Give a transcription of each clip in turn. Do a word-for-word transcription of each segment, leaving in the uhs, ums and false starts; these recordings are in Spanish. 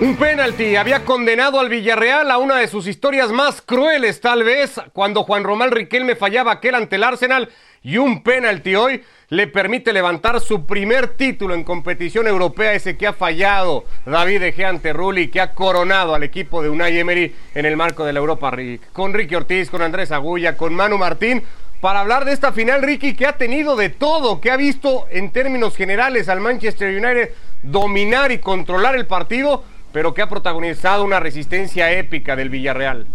Un penalti había condenado al Villarreal a una de sus historias más crueles, tal vez, cuando Juan Román Riquelme fallaba aquel ante el Arsenal, y un penalti hoy le permite levantar su primer título en competición europea, ese que ha fallado David de Gea ante Rulli, que ha coronado al equipo de Unai Emery en el marco de la Europa League. Con Ricky Ortiz, con Andrés Agulla, con Manu Martín, para hablar de esta final, Ricky, que ha tenido de todo, que ha visto en términos generales al Manchester United dominar y controlar el partido, pero que ha protagonizado una resistencia épica del Villarreal.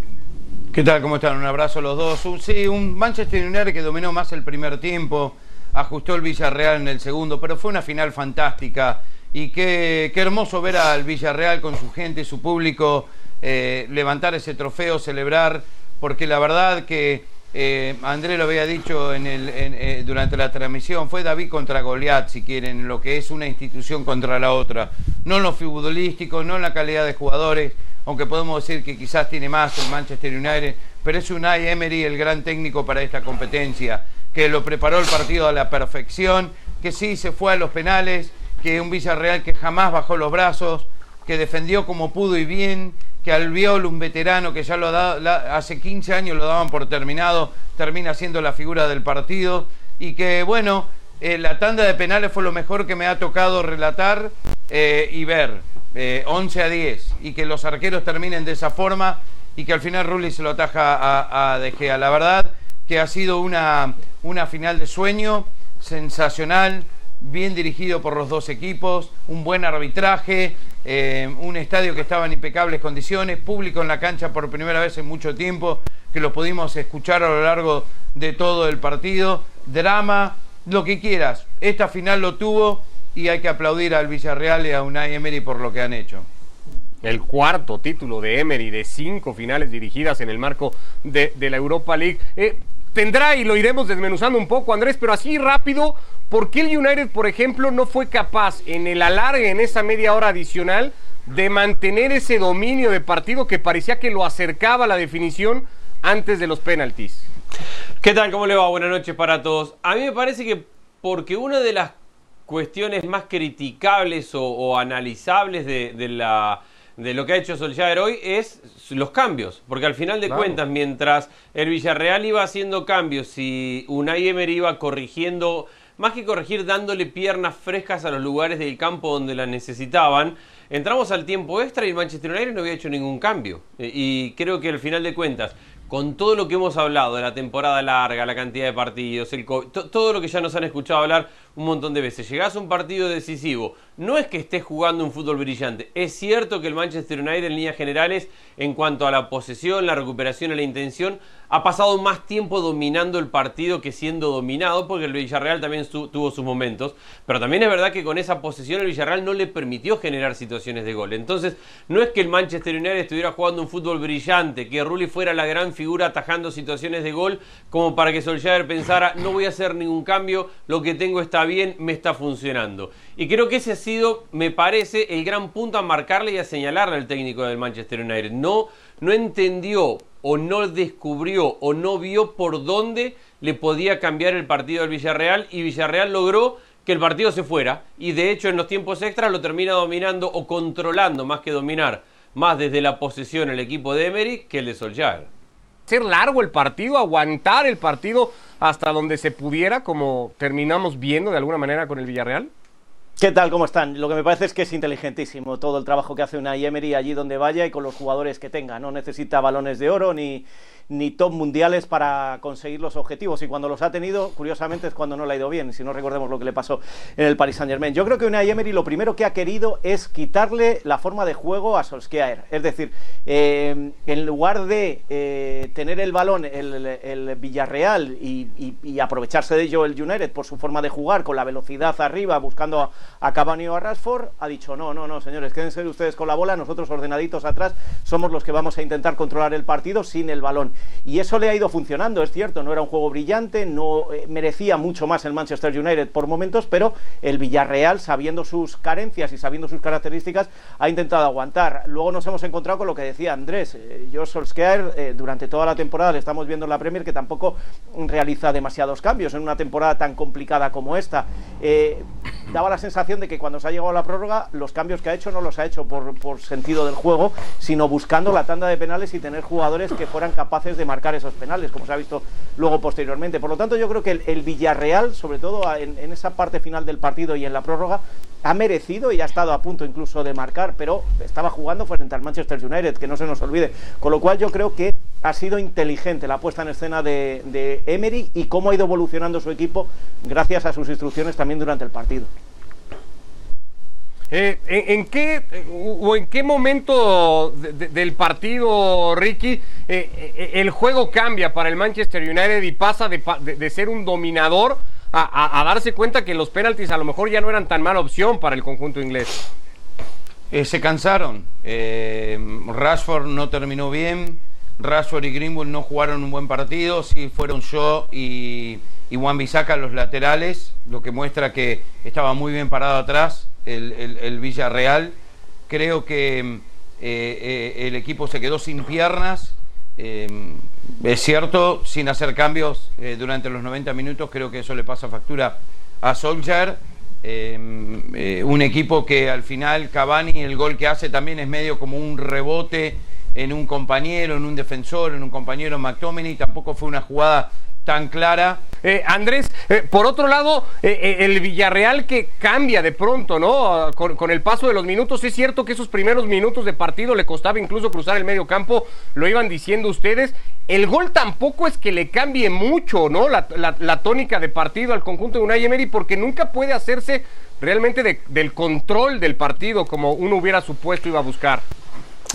¿Qué tal? ¿Cómo están? Un abrazo a los dos. Un, sí, un Manchester United que dominó más el primer tiempo, ajustó el Villarreal en el segundo, pero fue una final fantástica. Y qué, qué hermoso ver al Villarreal con su gente, su público, eh, levantar ese trofeo, celebrar, porque la verdad que eh, André lo había dicho en el, en, eh, durante la transmisión, fue David contra Goliat, si quieren, lo que es una institución contra la otra. No en lo futbolístico, no en la calidad de jugadores, aunque podemos decir que quizás tiene más el Manchester United, pero es Unai Emery el gran técnico para esta competencia, que lo preparó el partido a la perfección, que sí se fue a los penales, que un Villarreal que jamás bajó los brazos, que defendió como pudo y bien, que Albiol, un veterano que ya lo ha dado, la, hace quince años lo daban por terminado, termina siendo la figura del partido, y que bueno, eh, la tanda de penales fue lo mejor que me ha tocado relatar Eh, y ver, eh, once a diez, y que los arqueros terminen de esa forma y que al final Rulli se lo ataja a, a De Gea. La verdad que ha sido una, una final de sueño, sensacional, bien dirigido por los dos equipos, un buen arbitraje, eh, un estadio que estaba en impecables condiciones, público en la cancha por primera vez en mucho tiempo, que lo pudimos escuchar a lo largo de todo el partido, drama, lo que quieras. Esta final lo tuvo, y hay que aplaudir al Villarreal y a Unai Emery por lo que han hecho. El cuarto título de Emery de cinco finales dirigidas en el marco de, de la Europa League. Eh, tendrá, y lo iremos desmenuzando un poco, Andrés, pero así rápido, ¿por qué el United, por ejemplo, no fue capaz en el alargue, en esa media hora adicional, de mantener ese dominio de partido que parecía que lo acercaba a la definición antes de los penaltis? ¿Qué tal? ¿Cómo le va? Buenas noches para todos. A mí me parece que porque una de las cuestiones más criticables o, o analizables de, de, la, de lo que ha hecho Solskjaer hoy es los cambios, porque al final de claro. cuentas, mientras el Villarreal iba haciendo cambios y Unai Emery iba corrigiendo, más que corregir, dándole piernas frescas a los lugares del campo donde las necesitaban, entramos al tiempo extra y el Manchester United no había hecho ningún cambio, y creo que al final de cuentas, con todo lo que hemos hablado de la temporada larga, la cantidad de partidos, el COVID, to- todo lo que ya nos han escuchado hablar un montón de veces. Llegás a un partido decisivo, no es que estés jugando un fútbol brillante. Es cierto que el Manchester United en líneas generales, en cuanto a la posesión, la recuperación y la intención, ha pasado más tiempo dominando el partido que siendo dominado, porque el Villarreal también su- tuvo sus momentos. Pero también es verdad que con esa posesión el Villarreal no le permitió generar situaciones de gol. Entonces, no es que el Manchester United estuviera jugando un fútbol brillante, que Rulli fuera la gran figura atajando situaciones de gol, como para que Solskjaer pensara, no voy a hacer ningún cambio, lo que tengo está bien, me está funcionando. Y creo que ese ha sido, me parece, el gran punto a marcarle y a señalarle al técnico del Manchester United. No, no entendió o no descubrió o no vio por dónde le podía cambiar el partido al Villarreal, y Villarreal logró que el partido se fuera, y de hecho en los tiempos extras lo termina dominando o controlando, más que dominar, más desde la posesión el equipo de Emery que el de Solskjaer. Ser largo el partido, aguantar el partido hasta donde se pudiera, como terminamos viendo de alguna manera con el Villarreal. ¿Qué tal? ¿Cómo están? Lo que me parece es que es inteligentísimo todo el trabajo que hace Unai Emery allí donde vaya y con los jugadores que tenga. No necesita balones de oro ni, ni top mundiales para conseguir los objetivos, y cuando los ha tenido, curiosamente, es cuando no le ha ido bien, si no recordemos lo que le pasó en el Paris Saint-Germain. Yo creo que Unai Emery lo primero que ha querido es quitarle la forma de juego a Solskjaer, es decir, eh, en lugar de eh, tener el balón el, el Villarreal y, y, y aprovecharse de ello el United por su forma de jugar, con la velocidad arriba, buscando a, a Cavani o a Rashford, ha dicho no, no, no, señores, quédense ustedes con la bola, nosotros ordenaditos atrás somos los que vamos a intentar controlar el partido sin el balón. Y eso le ha ido funcionando, es cierto, no era un juego brillante, no eh, merecía mucho más el Manchester United por momentos, pero el Villarreal, sabiendo sus carencias y sabiendo sus características, ha intentado aguantar. Luego nos hemos encontrado con lo que decía Andrés, eh, yo Solskjaer eh, durante toda la temporada le estamos viendo en la Premier que tampoco realiza demasiados cambios en una temporada tan complicada como esta. Eh, daba la sensación de que cuando se ha llegado a la prórroga, los cambios que ha hecho no los ha hecho por, por sentido del juego, sino buscando la tanda de penales y tener jugadores que fueran capaces de marcar esos penales, como se ha visto luego posteriormente. Por lo tanto, yo creo que el, el Villarreal, sobre todo en, en esa parte final del partido y en la prórroga, ha merecido y ha estado a punto incluso de marcar, pero estaba jugando frente al Manchester United, que no se nos olvide. Con lo cual yo creo que ha sido inteligente la puesta en escena de, de Emery y cómo ha ido evolucionando su equipo gracias a sus instrucciones también durante el partido. Eh, ¿en, en qué o en qué momento de, de, del partido, Ricky, eh, el juego cambia para el Manchester United y pasa de, de, de ser un dominador a, a, a darse cuenta que los penaltis a lo mejor ya no eran tan mala opción para el conjunto inglés? Eh, se cansaron. Eh, Rashford no terminó bien. Rashford y Greenwood no jugaron un buen partido. Sí fueron Shaw y, y Wan-Bissaka los laterales, lo que muestra que estaba muy bien parado atrás El, el, el Villarreal. Creo que eh, eh, el equipo se quedó sin piernas, eh, es cierto, sin hacer cambios eh, durante los noventa minutos. Creo que eso le pasa factura a Solskjaer, eh, eh, un equipo que al final Cavani, el gol que hace también es medio como un rebote en un compañero, en un defensor, en un compañero McTominay. Tampoco fue una jugada tan clara. Eh, Andrés, eh, por otro lado, eh, eh, el Villarreal que cambia de pronto, ¿no? Con, con el paso de los minutos. Es cierto que esos primeros minutos de partido le costaba incluso cruzar el medio campo, lo iban diciendo ustedes. El gol tampoco es que le cambie mucho, ¿no? La, la, la tónica de partido al conjunto de Unai Emery, porque nunca puede hacerse realmente de, del control del partido como uno hubiera supuesto iba a buscar.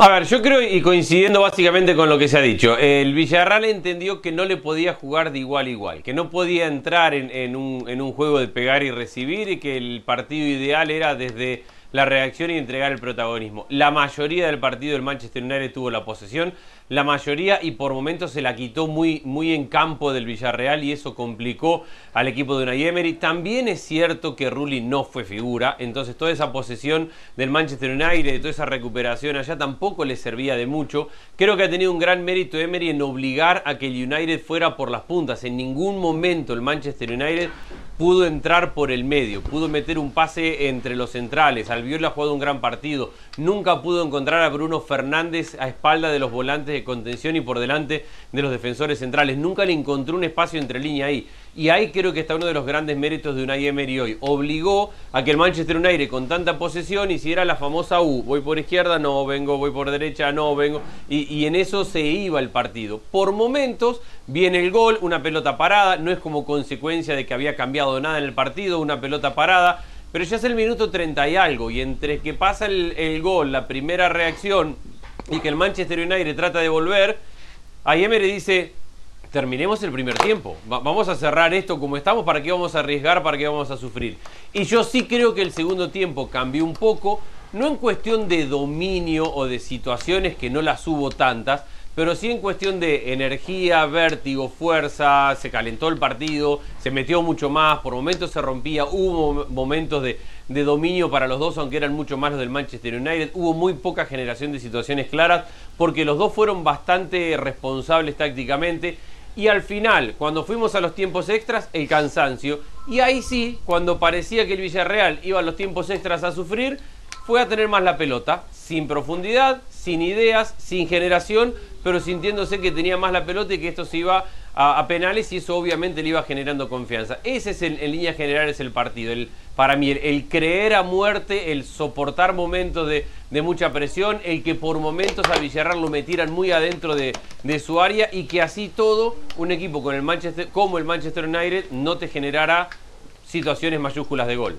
A ver, yo creo, y coincidiendo básicamente con lo que se ha dicho, el Villarreal entendió que no le podía jugar de igual a igual, que no podía entrar en, en, un, en un juego de pegar y recibir, y que el partido ideal era desde la reacción y entregar el protagonismo. La mayoría del partido del Manchester United tuvo la posesión, la mayoría, y por momentos se la quitó muy, muy en campo del Villarreal, y eso complicó al equipo de Unai Emery. También es cierto que Rulli no fue figura, entonces toda esa posesión del Manchester United, toda esa recuperación allá tampoco le servía de mucho. Creo que ha tenido un gran mérito Emery en obligar a que el United fuera por las puntas. En ningún momento el Manchester United pudo entrar por el medio, pudo meter un pase entre los centrales. Albiol ha jugado un gran partido, nunca pudo encontrar a Bruno Fernández a espalda de los volantes de contención y por delante de los defensores centrales, nunca le encontró un espacio entre línea ahí. Y ahí creo que está uno de los grandes méritos de Unai Emery hoy. Obligó a que el Manchester United, con tanta posesión, hiciera la famosa U. Voy por izquierda, no vengo, voy por derecha, no vengo. Y, y en eso se iba el partido. Por momentos viene el gol, una pelota parada. No es como consecuencia de que había cambiado nada en el partido, una pelota parada. Pero ya es el minuto treinta y algo. Y entre que pasa el, el gol, la primera reacción, y que el Manchester United trata de volver, ahí Emery dice: terminemos el primer tiempo, Va vamos a cerrar esto como estamos, ¿para qué vamos a arriesgar? ¿Para qué vamos a sufrir? Y yo sí creo que el segundo tiempo cambió un poco, no en cuestión de dominio o de situaciones, que no las hubo tantas, pero sí en cuestión de energía, vértigo, fuerza. Se calentó el partido, se metió mucho más, por momentos se rompía, hubo momentos de, de dominio para los dos, aunque eran mucho más los del Manchester United. Hubo muy poca generación de situaciones claras, porque los dos fueron bastante responsables tácticamente. Y al final, cuando fuimos a los tiempos extras, el cansancio. Y ahí sí, cuando parecía que el Villarreal iba a los tiempos extras a sufrir, fue a tener más la pelota, sin profundidad, sin ideas, sin generación, pero sintiéndose que tenía más la pelota y que esto se iba a, a penales, y eso obviamente le iba generando confianza. Ese es, el, en líneas generales, el partido. El, para mí, el, el creer a muerte, el soportar momentos de, de mucha presión, el que por momentos a Villarreal lo metieran muy adentro de, de su área, y que así todo, un equipo con el Manchester, como el Manchester United, no te generara situaciones mayúsculas de gol.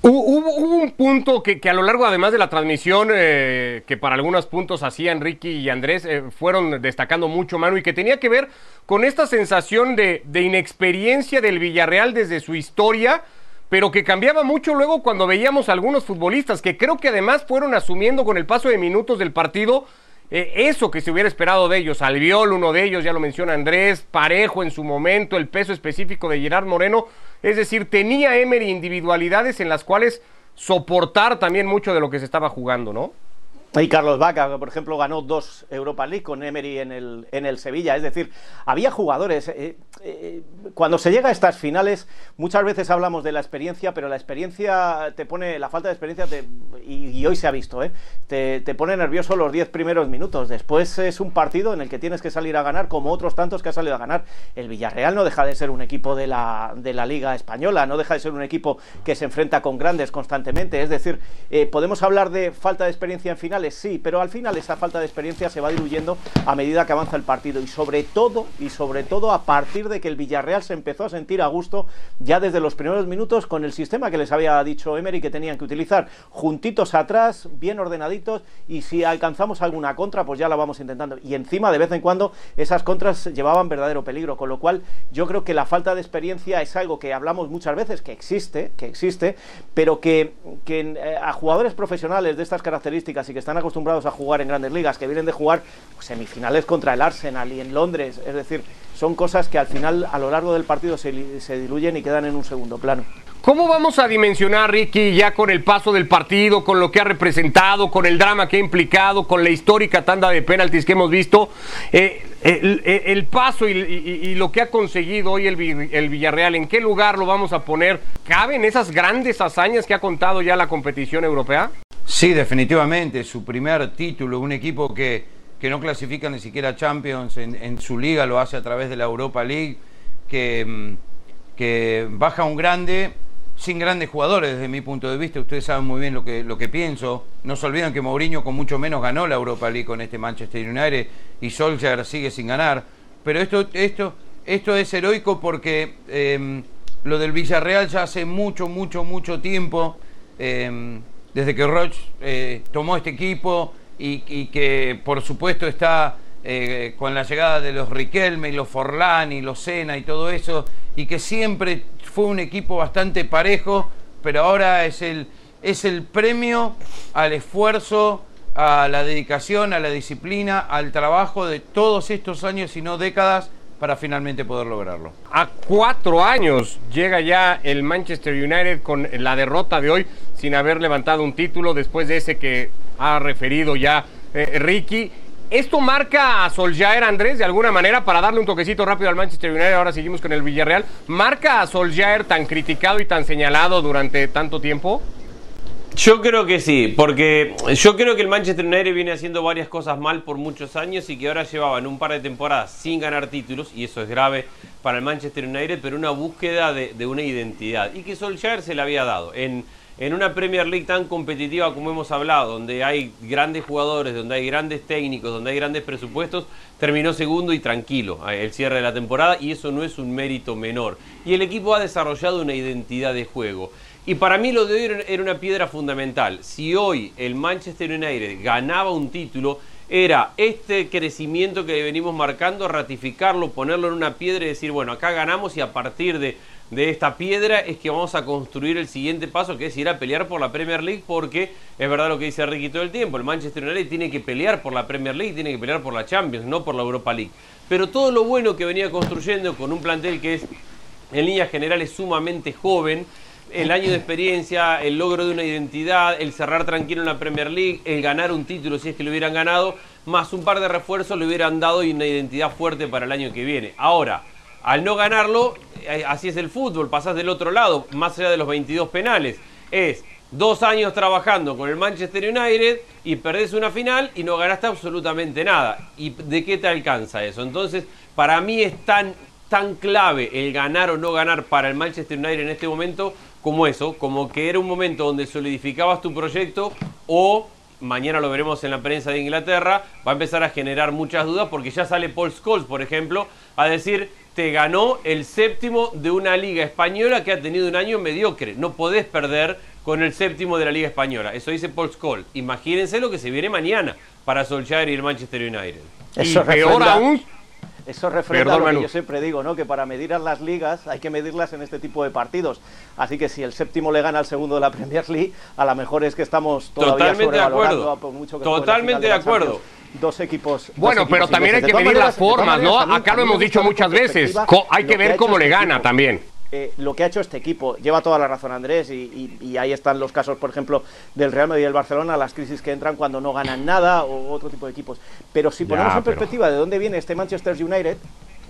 Hubo, hubo un punto que, que a lo largo, además de la transmisión, eh, que para algunos puntos hacían Ricky y Andrés, eh, fueron destacando mucho, Manu, y que tenía que ver con esta sensación de, de inexperiencia del Villarreal desde su historia, pero que cambiaba mucho luego cuando veíamos a algunos futbolistas, que creo que además fueron asumiendo con el paso de minutos del partido eh, eso que se hubiera esperado de ellos. Albiol, uno de ellos, ya lo menciona Andrés, Parejo en su momento, el peso específico de Gerard Moreno. Es decir, tenía Emery individualidades en las cuales soportar también mucho de lo que se estaba jugando, ¿no? Y Carlos Bacca, que por ejemplo ganó dos Europa League con Emery en el, en el Sevilla. Es decir, había jugadores. Eh, eh, cuando se llega a estas finales, muchas veces hablamos de la experiencia, pero la experiencia te pone, la falta de experiencia, te, y, y hoy se ha visto, ¿eh? te, te pone nervioso los diez primeros minutos. Después es un partido en el que tienes que salir a ganar, como otros tantos que ha salido a ganar. El Villarreal no deja de ser un equipo de la, de la Liga Española, no deja de ser un equipo que se enfrenta con grandes constantemente. Es decir, eh, podemos hablar de falta de experiencia en final. Sí, pero al final esa falta de experiencia se va diluyendo a medida que avanza el partido, y sobre todo, y sobre todo a partir de que el Villarreal se empezó a sentir a gusto ya desde los primeros minutos con el sistema que les había dicho Emery que tenían que utilizar, juntitos atrás, bien ordenaditos, y si alcanzamos alguna contra, pues ya la vamos intentando, y encima de vez en cuando esas contras llevaban verdadero peligro, con lo cual yo creo que la falta de experiencia es algo que hablamos muchas veces, que existe, que existe, pero que, que eh, a jugadores profesionales de estas características y que están acostumbrados a jugar en grandes ligas, que vienen de jugar semifinales contra el Arsenal y en Londres, es decir, son cosas que al final a lo largo del partido se, se diluyen y quedan en un segundo plano. ¿Cómo vamos a dimensionar, Ricky, ya con el paso del partido, con lo que ha representado, con el drama que ha implicado, con la histórica tanda de penaltis que hemos visto, eh, el, el paso y, y, y lo que ha conseguido hoy el, el Villarreal? ¿En qué lugar lo vamos a poner? ¿Caben esas grandes hazañas que ha contado ya la competición europea? Sí, definitivamente, su primer título, un equipo que, que no clasifica ni siquiera Champions en, en su liga, lo hace a través de la Europa League, que, que baja un grande, sin grandes jugadores desde mi punto de vista, ustedes saben muy bien lo que, lo que pienso, no se olviden que Mourinho con mucho menos ganó la Europa League con este Manchester United y Solskjaer sigue sin ganar, pero esto, esto, esto es heroico porque eh, lo del Villarreal ya hace mucho, mucho, mucho tiempo... Eh, desde que Roch eh, tomó este equipo y, y que por supuesto está eh, con la llegada de los Riquelme y los Forlán y los Sena y todo eso, y que siempre fue un equipo bastante parejo, pero ahora es el, es el premio al esfuerzo, a la dedicación, a la disciplina, al trabajo de todos estos años y no décadas para finalmente poder lograrlo. A cuatro años llega ya el Manchester United con la derrota de hoy sin haber levantado un título después de ese que ha referido ya eh, Ricky. ¿Esto marca a Solskjaer, Andrés, de alguna manera, para darle un toquecito rápido al Manchester United? Ahora seguimos con el Villarreal. ¿Marca a Solskjaer, tan criticado y tan señalado durante tanto tiempo? Yo creo que sí, porque yo creo que el Manchester United viene haciendo varias cosas mal por muchos años y que ahora llevaban un par de temporadas sin ganar títulos, y eso es grave para el Manchester United, pero una búsqueda de, de una identidad, y que Solskjaer se la había dado. En, en una Premier League tan competitiva como hemos hablado, donde hay grandes jugadores, donde hay grandes técnicos, donde hay grandes presupuestos, terminó segundo y tranquilo el cierre de la temporada, y eso no es un mérito menor. Y el equipo ha desarrollado una identidad de juego. Y para mí lo de hoy era una piedra fundamental. Si hoy el Manchester United ganaba un título, era este crecimiento que le venimos marcando, ratificarlo, ponerlo en una piedra y decir, bueno, acá ganamos y a partir de, de esta piedra es que vamos a construir el siguiente paso, que es ir a pelear por la Premier League, porque es verdad lo que dice Ricky todo el tiempo, el Manchester United tiene que pelear por la Premier League, tiene que pelear por la Champions, no por la Europa League. Pero todo lo bueno que venía construyendo con un plantel que es, en líneas generales, sumamente joven, el año de experiencia, el logro de una identidad, el cerrar tranquilo en la Premier League, el ganar un título si es que lo hubieran ganado, más un par de refuerzos le hubieran dado y una identidad fuerte para el año que viene. Ahora, al no ganarlo, así es el fútbol, pasás del otro lado, más allá de los veintidós penales. Es dos años trabajando con el Manchester United y perdés una final y no ganaste absolutamente nada. ¿Y de qué te alcanza eso? Entonces, para mí es tan, tan clave el ganar o no ganar para el Manchester United en este momento, como eso, como que era un momento donde solidificabas tu proyecto, o mañana lo veremos en la prensa de Inglaterra, va a empezar a generar muchas dudas porque ya sale Paul Scholes, por ejemplo, a decir, te ganó el séptimo de una liga española que ha tenido un año mediocre, no podés perder con el séptimo de la liga española, eso dice Paul Scholes. Imagínense lo que se viene mañana para Solskjaer y el Manchester United. Eso y peor aún... Eso refrenda Perdón, lo que Manu. Yo siempre digo, ¿no? Que para medir a las ligas hay que medirlas en este tipo de partidos. Así que si el séptimo le gana al segundo de la Premier League, a lo mejor es que estamos todavía totalmente sobrevalorando. De acuerdo. Mucho que totalmente de, de acuerdo. Dos equipos. Bueno, dos pero equipos también hay que medir las formas, ¿no? Acá lo hemos dicho muchas veces. Hay que ver cómo le gana también. eh, lo que ha hecho este equipo. Lleva toda la razón Andrés, y, y, y ahí están los casos, por ejemplo, del Real Madrid y del Barcelona, las crisis que entran cuando no ganan nada o otro tipo de equipos. Pero si ponemos ya, en pero... perspectiva de dónde viene este Manchester United,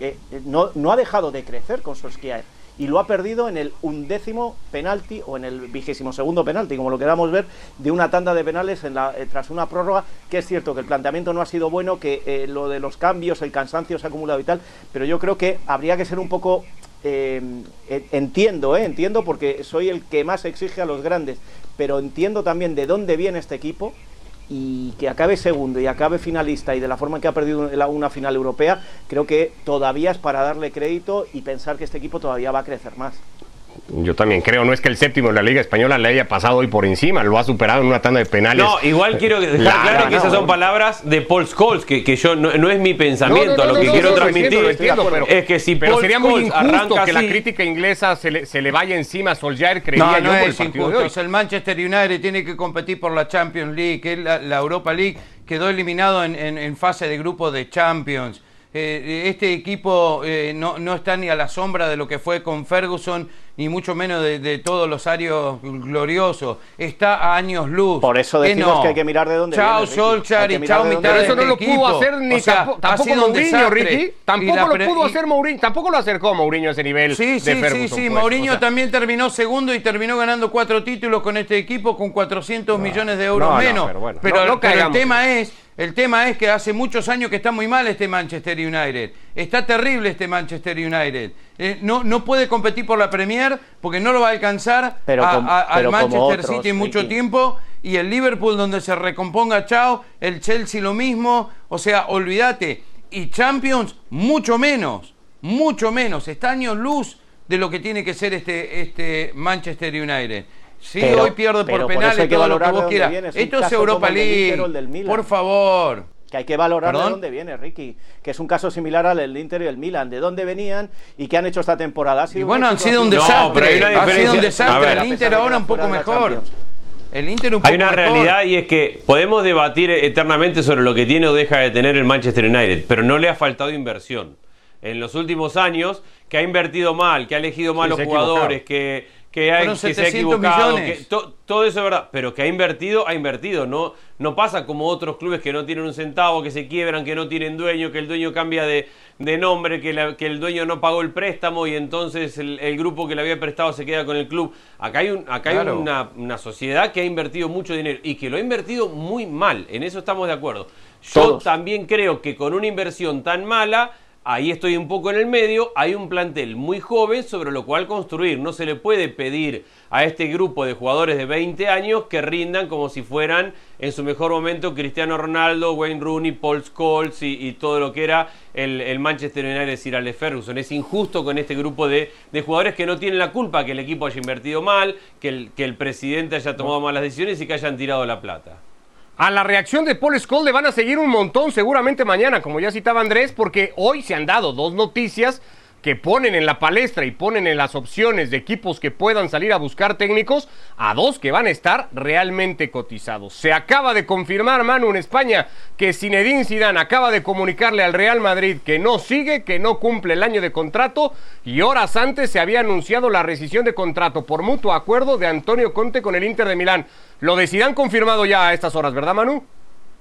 eh, no, no ha dejado de crecer con Solskjaer. Y lo ha perdido en el undécimo penalti, o en el vigésimo segundo penalti, como lo queramos ver, de una tanda de penales en la, eh, tras una prórroga, que es cierto que el planteamiento no ha sido bueno, que eh, lo de los cambios, el cansancio se ha acumulado y tal, pero yo creo que habría que ser un poco... Eh, entiendo, eh, entiendo, porque soy el que más exige a los grandes, pero entiendo también de dónde viene este equipo, y que acabe segundo y acabe finalista, y de la forma en que ha perdido una final europea, creo que todavía es para darle crédito y pensar que este equipo todavía va a crecer más. Yo también creo, no es que el séptimo de la Liga Española le haya pasado hoy por encima, lo ha superado en una tanda de penales. No, igual quiero dejar la, claro no, que esas no, son no. palabras de Paul Scholes, que, que yo no, no es mi pensamiento, no, no, no, lo que no, quiero no, transmitir lo entiendo, lo entiendo, pero, es que si pero Paul sería muy Scholes injusto que así, la crítica inglesa se le, se le vaya encima a Solskjaer, creía no, no, yo no por es el injusto. O sea, el Manchester United tiene que competir por la Champions League, que es la, la Europa League, quedó eliminado en, en, en fase de grupo de Champions. Eh, este equipo eh, no, no está ni a la sombra de lo que fue con Ferguson, ni mucho menos de, de todos los años gloriosos. Está a años luz. Por eso decimos eh, no. que hay que mirar de dónde chao, viene. Chao Solskjaer y chao mitad de este equipo. Pero eso no lo pudo hacer ni o sea, tampoco, tampoco Mourinho, Ricky. Tampoco lo pudo y... hacer Mourinho. Tampoco lo acercó Mourinho a ese nivel sí, sí, de Ferguson. Sí, sí, sí. Pues, Mourinho o sea... también terminó segundo y terminó ganando cuatro títulos con este equipo con cuatrocientos no, millones de euros no, menos. No, pero bueno, pero, no, no pero el tema es... El tema es que hace muchos años que está muy mal este Manchester United. Está terrible este Manchester United. Eh, no, no puede competir por la Premier porque no lo va a alcanzar pero a, a, al Manchester otros, City en mucho Ricky. tiempo. Y el Liverpool donde se recomponga, chao. El Chelsea lo mismo. O sea, olvídate. Y Champions, mucho menos. Mucho menos. Está años luz de lo que tiene que ser este, este Manchester United. Sí, pero, hoy pierdo por penales, todo lo que vos quieras. Esto es Europa League, por favor. Que hay que valorar ¿Perdón? de dónde viene, Ricky. Que es un caso similar al del Inter y el Milan. De dónde venían y qué han hecho esta temporada. Ha sido y bueno, han sido un desastre. No, pero hay una diferencia. Ha sido un desastre. Ver, el Inter ahora un poco mejor. El Inter un poco Hay una mejor. realidad, y es que podemos debatir eternamente sobre lo que tiene o deja de tener el Manchester United, pero no le ha faltado inversión. En los últimos años, que ha invertido mal, que ha elegido mal sí, los jugadores, que... que, hay, que se ha equivocado, que, to, todo eso es verdad, pero que ha invertido, ha invertido, no, no pasa como otros clubes que no tienen un centavo, que se quiebran, que no tienen dueño, que el dueño cambia de, de nombre, que, la, que el dueño no pagó el préstamo y entonces el, el grupo que le había prestado se queda con el club. Acá hay, un, acá claro. hay una, una sociedad que ha invertido mucho dinero y que lo ha invertido muy mal, en eso estamos de acuerdo. Yo Todos. también creo que con una inversión tan mala... Ahí estoy un poco en el medio, hay un plantel muy joven sobre lo cual construir. No se le puede pedir a este grupo de jugadores de veinte años que rindan como si fueran en su mejor momento Cristiano Ronaldo, Wayne Rooney, Paul Scholes y, y todo lo que era el, el Manchester United de Sir Alex Ferguson. Es injusto con este grupo de, de jugadores que no tienen la culpa que el equipo haya invertido mal, que el, que el presidente haya tomado malas decisiones y que hayan tirado la plata. A la reacción de Paul Scholes le van a seguir un montón seguramente mañana, como ya citaba Andrés, porque hoy se han dado dos noticias que ponen en la palestra y ponen en las opciones de equipos que puedan salir a buscar técnicos a dos que van a estar realmente cotizados. Se acaba de confirmar, Manu, en España, que Zinedine Zidane acaba de comunicarle al Real Madrid que no sigue, que no cumple el año de contrato, y horas antes se había anunciado la rescisión de contrato por mutuo acuerdo de Antonio Conte con el Inter de Milán. Lo de Zidane confirmado ya a estas horas, ¿verdad, Manu?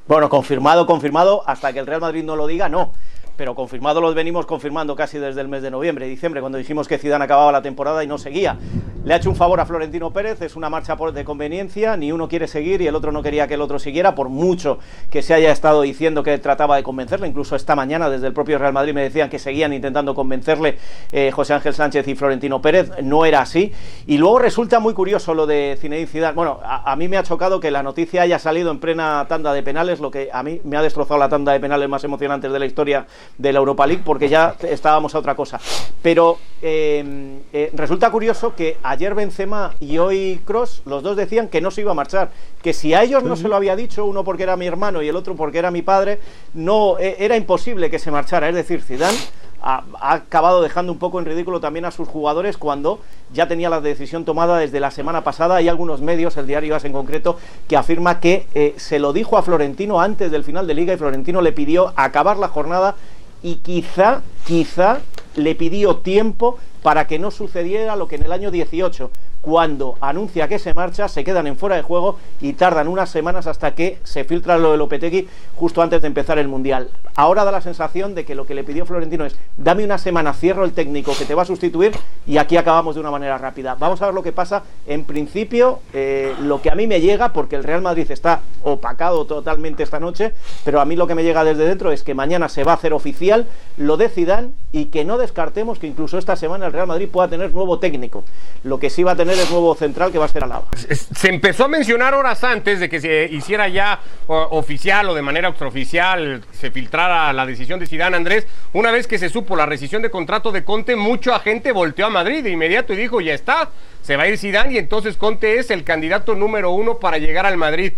Bueno, confirmado, confirmado, hasta que el Real Madrid no lo diga, no. Pero confirmado lo venimos confirmando casi desde el mes de noviembre, diciembre, cuando dijimos que Zidane acababa la temporada y no seguía. Le ha hecho un favor a Florentino Pérez, es una marcha de conveniencia, ni uno quiere seguir y el otro no quería que el otro siguiera, por mucho que se haya estado diciendo que trataba de convencerle. Incluso esta mañana desde el propio Real Madrid me decían que seguían intentando convencerle eh, José Ángel Sánchez y Florentino Pérez, no era así. Y luego resulta muy curioso lo de Zinedine Zidane. Bueno, a, a mí me ha chocado que la noticia haya salido en plena tanda de penales, lo que a mí me ha destrozado la tanda de penales más emocionantes de la historia de la Europa League, porque ya estábamos a otra cosa. Pero eh, eh, resulta curioso que ayer Benzema y hoy Kroos, los dos decían que no se iba a marchar, que si a ellos no se lo había dicho, uno porque era mi hermano y el otro porque era mi padre, no eh, era imposible que se marchara. Es decir, Zidane ha, ha acabado dejando un poco en ridículo también a sus jugadores cuando ya tenía la decisión tomada desde la semana pasada. Hay algunos medios, el diario AS en concreto, que afirma que eh, se lo dijo a Florentino antes del final de Liga y Florentino le pidió acabar la jornada y quizá, quizá le pidió tiempo para que no sucediera lo que en el año dieciocho, cuando anuncia que se marcha, se quedan en fuera de juego y tardan unas semanas hasta que se filtra lo de Lopetegui justo antes de empezar el Mundial. Ahora da la sensación de que lo que le pidió Florentino es: dame una semana, cierro el técnico que te va a sustituir y aquí acabamos de una manera rápida. Vamos a ver lo que pasa. En principio, eh, lo que a mí me llega, porque el Real Madrid está opacado totalmente esta noche, pero a mí lo que me llega desde dentro es que mañana se va a hacer oficial lo de Zidane y que no descartemos que incluso esta semana el Real Madrid pueda tener nuevo técnico. Lo que sí va a tener es nuevo central, que va a ser Alaba. Se empezó a mencionar horas antes de que se hiciera ya uh, oficial o de manera extraoficial, se filtrara la decisión de Zidane, Andrés. Una vez que se supo la rescisión de contrato de Conte, mucha gente volteó a Madrid de inmediato y dijo: ya está, se va a ir Zidane y entonces Conte es el candidato número uno para llegar al Madrid.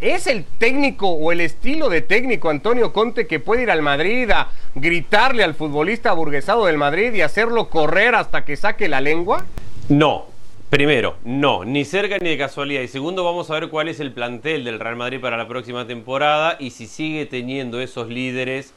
¿Es el técnico o el estilo de técnico Antonio Conte que puede ir al Madrid a gritarle al futbolista aburguesado del Madrid y hacerlo correr hasta que saque la lengua? No, primero, no, ni cerca ni de casualidad. Y segundo, vamos a ver cuál es el plantel del Real Madrid para la próxima temporada y si sigue teniendo esos líderes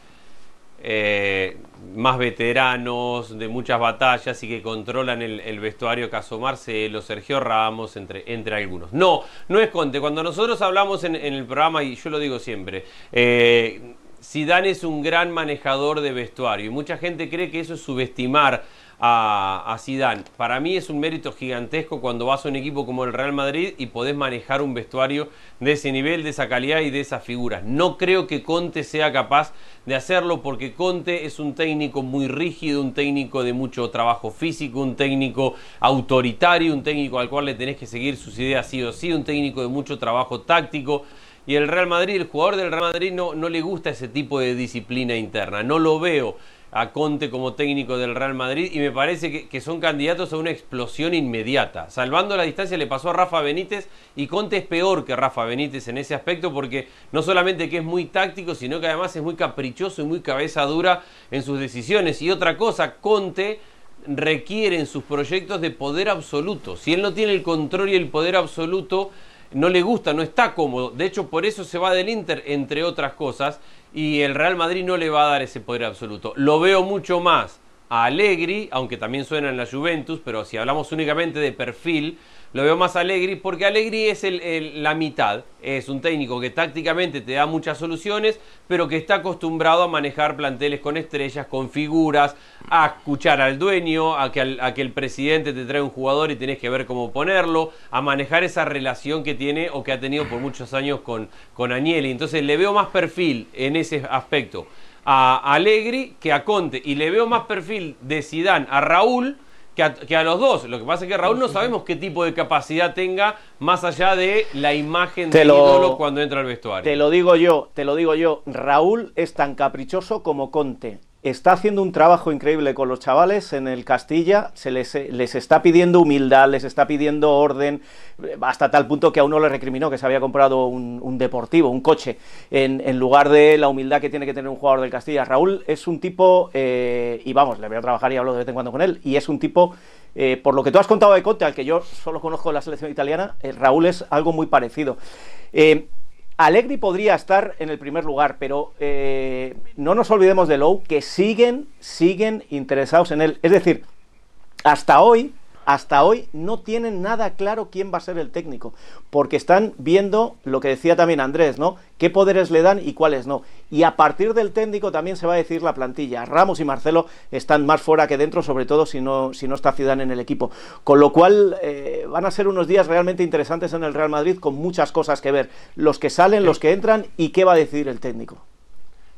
eh, más veteranos, de muchas batallas y que controlan el, el vestuario, caso Marcelo, Sergio Ramos, entre, entre algunos. No, no es Conte. Cuando nosotros hablamos en, en el programa, y yo lo digo siempre, eh, Zidane es un gran manejador de vestuario y mucha gente cree que eso es subestimar a, a Zidane. Para mí es un mérito gigantesco cuando vas a un equipo como el Real Madrid y podés manejar un vestuario de ese nivel, de esa calidad y de esas figuras. No creo que Conte sea capaz de hacerlo, porque Conte es un técnico muy rígido, un técnico de mucho trabajo físico, un técnico autoritario, un técnico al cual le tenés que seguir sus ideas sí o sí, un técnico de mucho trabajo táctico. Y el Real Madrid, el jugador del Real Madrid no, no le gusta ese tipo de disciplina interna. No lo veo a Conte como técnico del Real Madrid y me parece que, que son candidatos a una explosión inmediata. Salvando la distancia le pasó a Rafa Benítez y Conte es peor que Rafa Benítez en ese aspecto, porque no solamente que es muy táctico, sino que además es muy caprichoso y muy cabeza dura en sus decisiones. Y otra cosa, Conte requiere en sus proyectos de poder absoluto. Si él no tiene el control y el poder absoluto, no le gusta, no está cómodo. De hecho, por eso se va del Inter, entre otras cosas, y el Real Madrid no le va a dar ese poder absoluto. Lo veo mucho más a Allegri, aunque también suena en la Juventus, pero si hablamos únicamente de perfil, lo veo más a Allegri, porque Allegri es el, el, la mitad. Es un técnico que tácticamente te da muchas soluciones, pero que está acostumbrado a manejar planteles con estrellas, con figuras, a escuchar al dueño, a que, al, a que el presidente te trae un jugador y tenés que ver cómo ponerlo, a manejar esa relación que tiene o que ha tenido por muchos años con, con Agnelli. Entonces le veo más perfil en ese aspecto a Allegri que a Conte, y le veo más perfil de Zidane a Raúl que a, que a los dos. Lo que pasa es que Raúl no sabemos qué tipo de capacidad tenga más allá de la imagen de ídolo cuando entra al vestuario. Te lo digo yo, te lo digo yo, Raúl es tan caprichoso como Conte. Está haciendo un trabajo increíble con los chavales en el Castilla, se les, les está pidiendo humildad, les está pidiendo orden, hasta tal punto que a uno le recriminó que se había comprado un, un deportivo, un coche, en, en lugar de la humildad que tiene que tener un jugador del Castilla. Raúl es un tipo, eh, y vamos, le veo trabajar y hablo de vez en cuando con él, y es un tipo... Eh, por lo que tú has contado de Conte, al que yo solo conozco la selección italiana, eh, Raúl es algo muy parecido. Eh, Allegri podría estar en el primer lugar, pero eh, no nos olvidemos de Lowe, que siguen, siguen interesados en él. Es decir, hasta hoy, hasta hoy no tienen nada claro quién va a ser el técnico, porque están viendo lo que decía también Andrés, ¿no? Qué poderes le dan y cuáles no. Y a partir del técnico también se va a decir la plantilla. Ramos y Marcelo están más fuera que dentro, sobre todo si no, si no está Zidane en el equipo. Con lo cual eh, van a ser unos días realmente interesantes en el Real Madrid, con muchas cosas que ver. Los que salen, los que entran y qué va a decidir el técnico.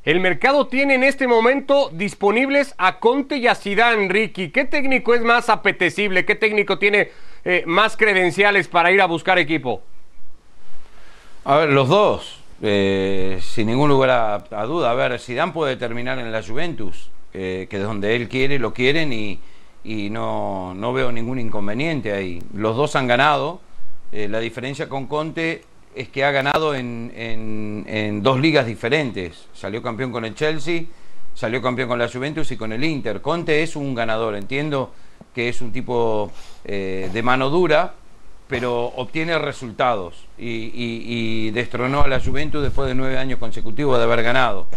El mercado tiene en este momento disponibles a Conte y a Zidane, Ricky. ¿Qué técnico es más apetecible? ¿Qué técnico tiene eh, más credenciales para ir a buscar equipo? A ver, los dos. Eh, sin ningún lugar a, a duda. A ver, Zidane puede terminar en la Juventus, eh, que es donde él quiere, lo quieren, y, y no, no veo ningún inconveniente ahí. Los dos han ganado. Eh, la diferencia con Conte es que ha ganado en, en, en dos ligas diferentes. Salió campeón con el Chelsea, salió campeón con la Juventus y con el Inter. Conte es un ganador. Entiendo que es un tipo eh, de mano dura, pero obtiene resultados y, y, y destronó a la Juventus después de nueve años consecutivos de haber ganado.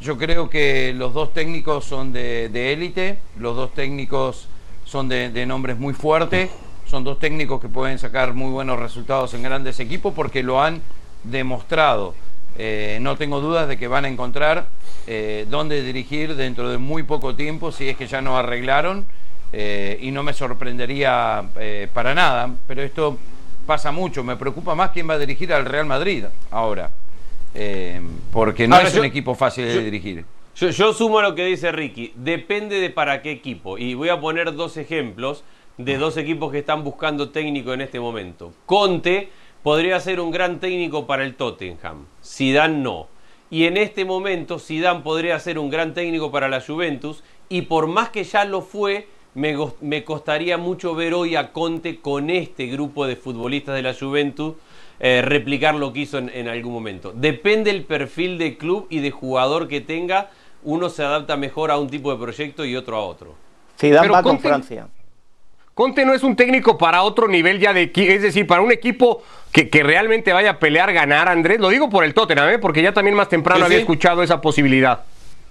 Yo creo que los dos técnicos son de élite, los dos técnicos son de, de nombres muy fuertes, son dos técnicos que pueden sacar muy buenos resultados en grandes equipos porque lo han demostrado. Eh, no tengo dudas de que van a encontrar eh, dónde dirigir dentro de muy poco tiempo, si es que ya no arreglaron. Eh, y no me sorprendería eh, para nada, pero esto pasa mucho. Me preocupa más quién va a dirigir al Real Madrid ahora, eh, porque no ahora es yo, un equipo fácil yo, de dirigir. Yo, yo sumo lo que dice Ricky, depende de para qué equipo, y voy a poner dos ejemplos de dos equipos que están buscando técnico en este momento. Conte podría ser un gran técnico para el Tottenham, Zidane no. Y en este momento Zidane podría ser un gran técnico para la Juventus, y por más que ya lo fue, Me, me costaría mucho ver hoy a Conte con este grupo de futbolistas de la Juventus eh, replicar lo que hizo en, en algún momento. Depende el perfil de club y de jugador que tenga, uno se adapta mejor a un tipo de proyecto y otro a otro. Zidane va con Francia. Conte no es un técnico para otro nivel ya de... Es decir, para un equipo que, que realmente vaya a pelear, ganar, Andrés. Lo digo por el Tottenham, ¿eh? Porque ya también más temprano sí, había sí. escuchado esa posibilidad.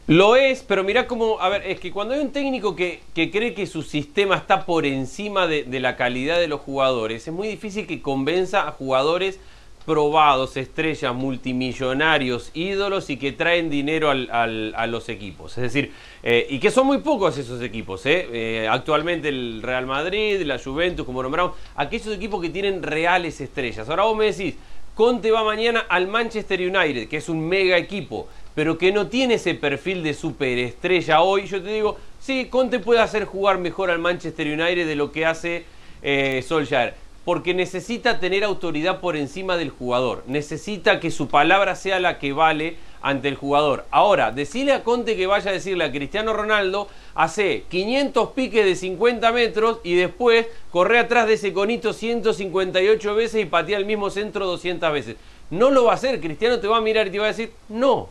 Lo es, pero mirá cómo... A ver, es que cuando hay un técnico que, que cree que su sistema está por encima de, de la calidad de los jugadores, es muy difícil que convenza a jugadores probados, estrellas, multimillonarios, ídolos y que traen dinero al, al, a los equipos. Es decir, eh, y que son muy pocos esos equipos. ¿eh? Eh, actualmente el Real Madrid, la Juventus, como nombramos, aquellos equipos que tienen reales estrellas. Ahora vos me decís, Conte va mañana al Manchester United, que es un mega equipo, pero que no tiene ese perfil de superestrella hoy. Yo te digo, sí, Conte puede hacer jugar mejor al Manchester United de lo que hace eh, Solskjaer, porque necesita tener autoridad por encima del jugador, necesita que su palabra sea la que vale ante el jugador. Ahora, decirle a Conte que vaya a decirle a Cristiano Ronaldo, hace quinientos piques de cincuenta metros y después corre atrás de ese conito ciento cincuenta y ocho veces y patea el mismo centro doscientas veces. No lo va a hacer, Cristiano te va a mirar y te va a decir, no.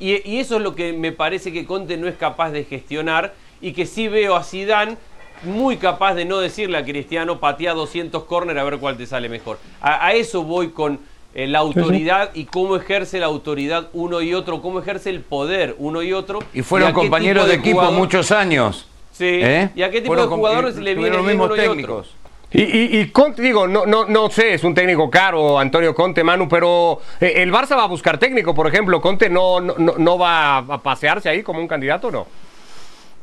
Y, y eso es lo que me parece que Conte no es capaz de gestionar y que sí veo a Zidane muy capaz de no decirle a Cristiano, patea doscientos córner a ver cuál te sale mejor. A, a eso voy con eh, la autoridad y cómo ejerce la autoridad uno y otro, cómo ejerce el poder uno y otro. Y fueron compañeros de equipo muchos años. Sí, ¿eh? ¿Y a qué tipo de jugadores le vienen los mismos técnicos? Y, y, y Conte, digo, no, no, no sé, es un técnico caro, Antonio Conte, Manu, pero el Barça va a buscar técnico, por ejemplo. ¿Conte no, no, no va a pasearse ahí como un candidato, no?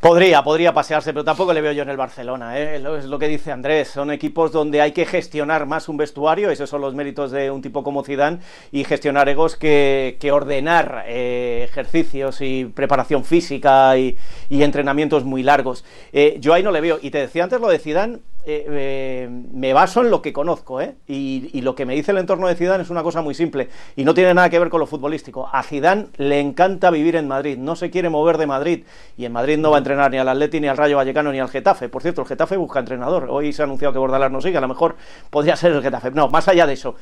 Podría, podría pasearse, pero tampoco le veo yo en el Barcelona, ¿eh? Es lo que dice Andrés, son equipos donde hay que gestionar más un vestuario, esos son los méritos de un tipo como Zidane, y gestionar egos que, que ordenar eh, ejercicios y preparación física y, y entrenamientos muy largos. Eh, yo ahí no le veo, y te decía antes lo de Zidane, eh, eh, me baso en lo que conozco, ¿eh? y, y lo que me dice el entorno de Zidane es una cosa muy simple, y no tiene nada que ver con lo futbolístico. A Zidane le encanta vivir en Madrid, no se quiere mover de Madrid, y en Madrid no va a entrar ni al Atleti, ni al Rayo Vallecano, ni al Getafe. Por cierto, el Getafe busca entrenador. Hoy se ha anunciado que Bordalás no sigue, a lo mejor podría ser el Getafe. No, más allá de eso,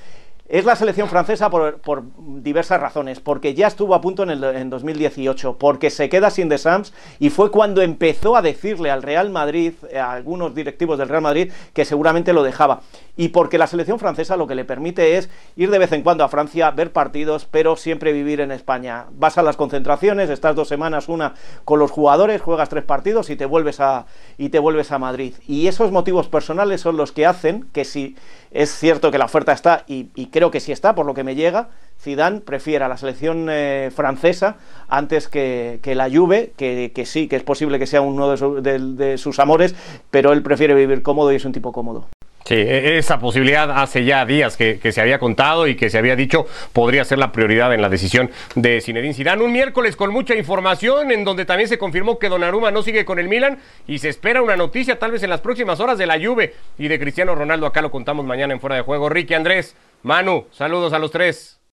es la selección francesa por, por diversas razones, porque ya estuvo a punto en, el, en dos mil dieciocho, porque se queda sin Deschamps, y fue cuando empezó a decirle al Real Madrid, a algunos directivos del Real Madrid, que seguramente lo dejaba. Y porque la selección francesa lo que le permite es ir de vez en cuando a Francia, ver partidos, pero siempre vivir en España. Vas a las concentraciones, estás dos semanas, una con los jugadores, juegas tres partidos y te vuelves a, y te vuelves a Madrid. Y esos motivos personales son los que hacen que, si es cierto que la oferta está, y, y creo que sí está, por lo que me llega, Zidane prefiera la selección eh, francesa antes que, que la Juve, que, que sí, que es posible que sea uno de, su, de, de sus amores, pero él prefiere vivir cómodo y es un tipo cómodo. Sí, esa posibilidad hace ya días que, que se había contado y que se había dicho podría ser la prioridad en la decisión de Zinedine Zidane. Un miércoles con mucha información, en donde también se confirmó que Donnarumma no sigue con el Milan y se espera una noticia tal vez en las próximas horas de la Juve y de Cristiano Ronaldo. Acá lo contamos mañana en Fuera de Juego. Ricky, Andrés, Manu, saludos a los tres.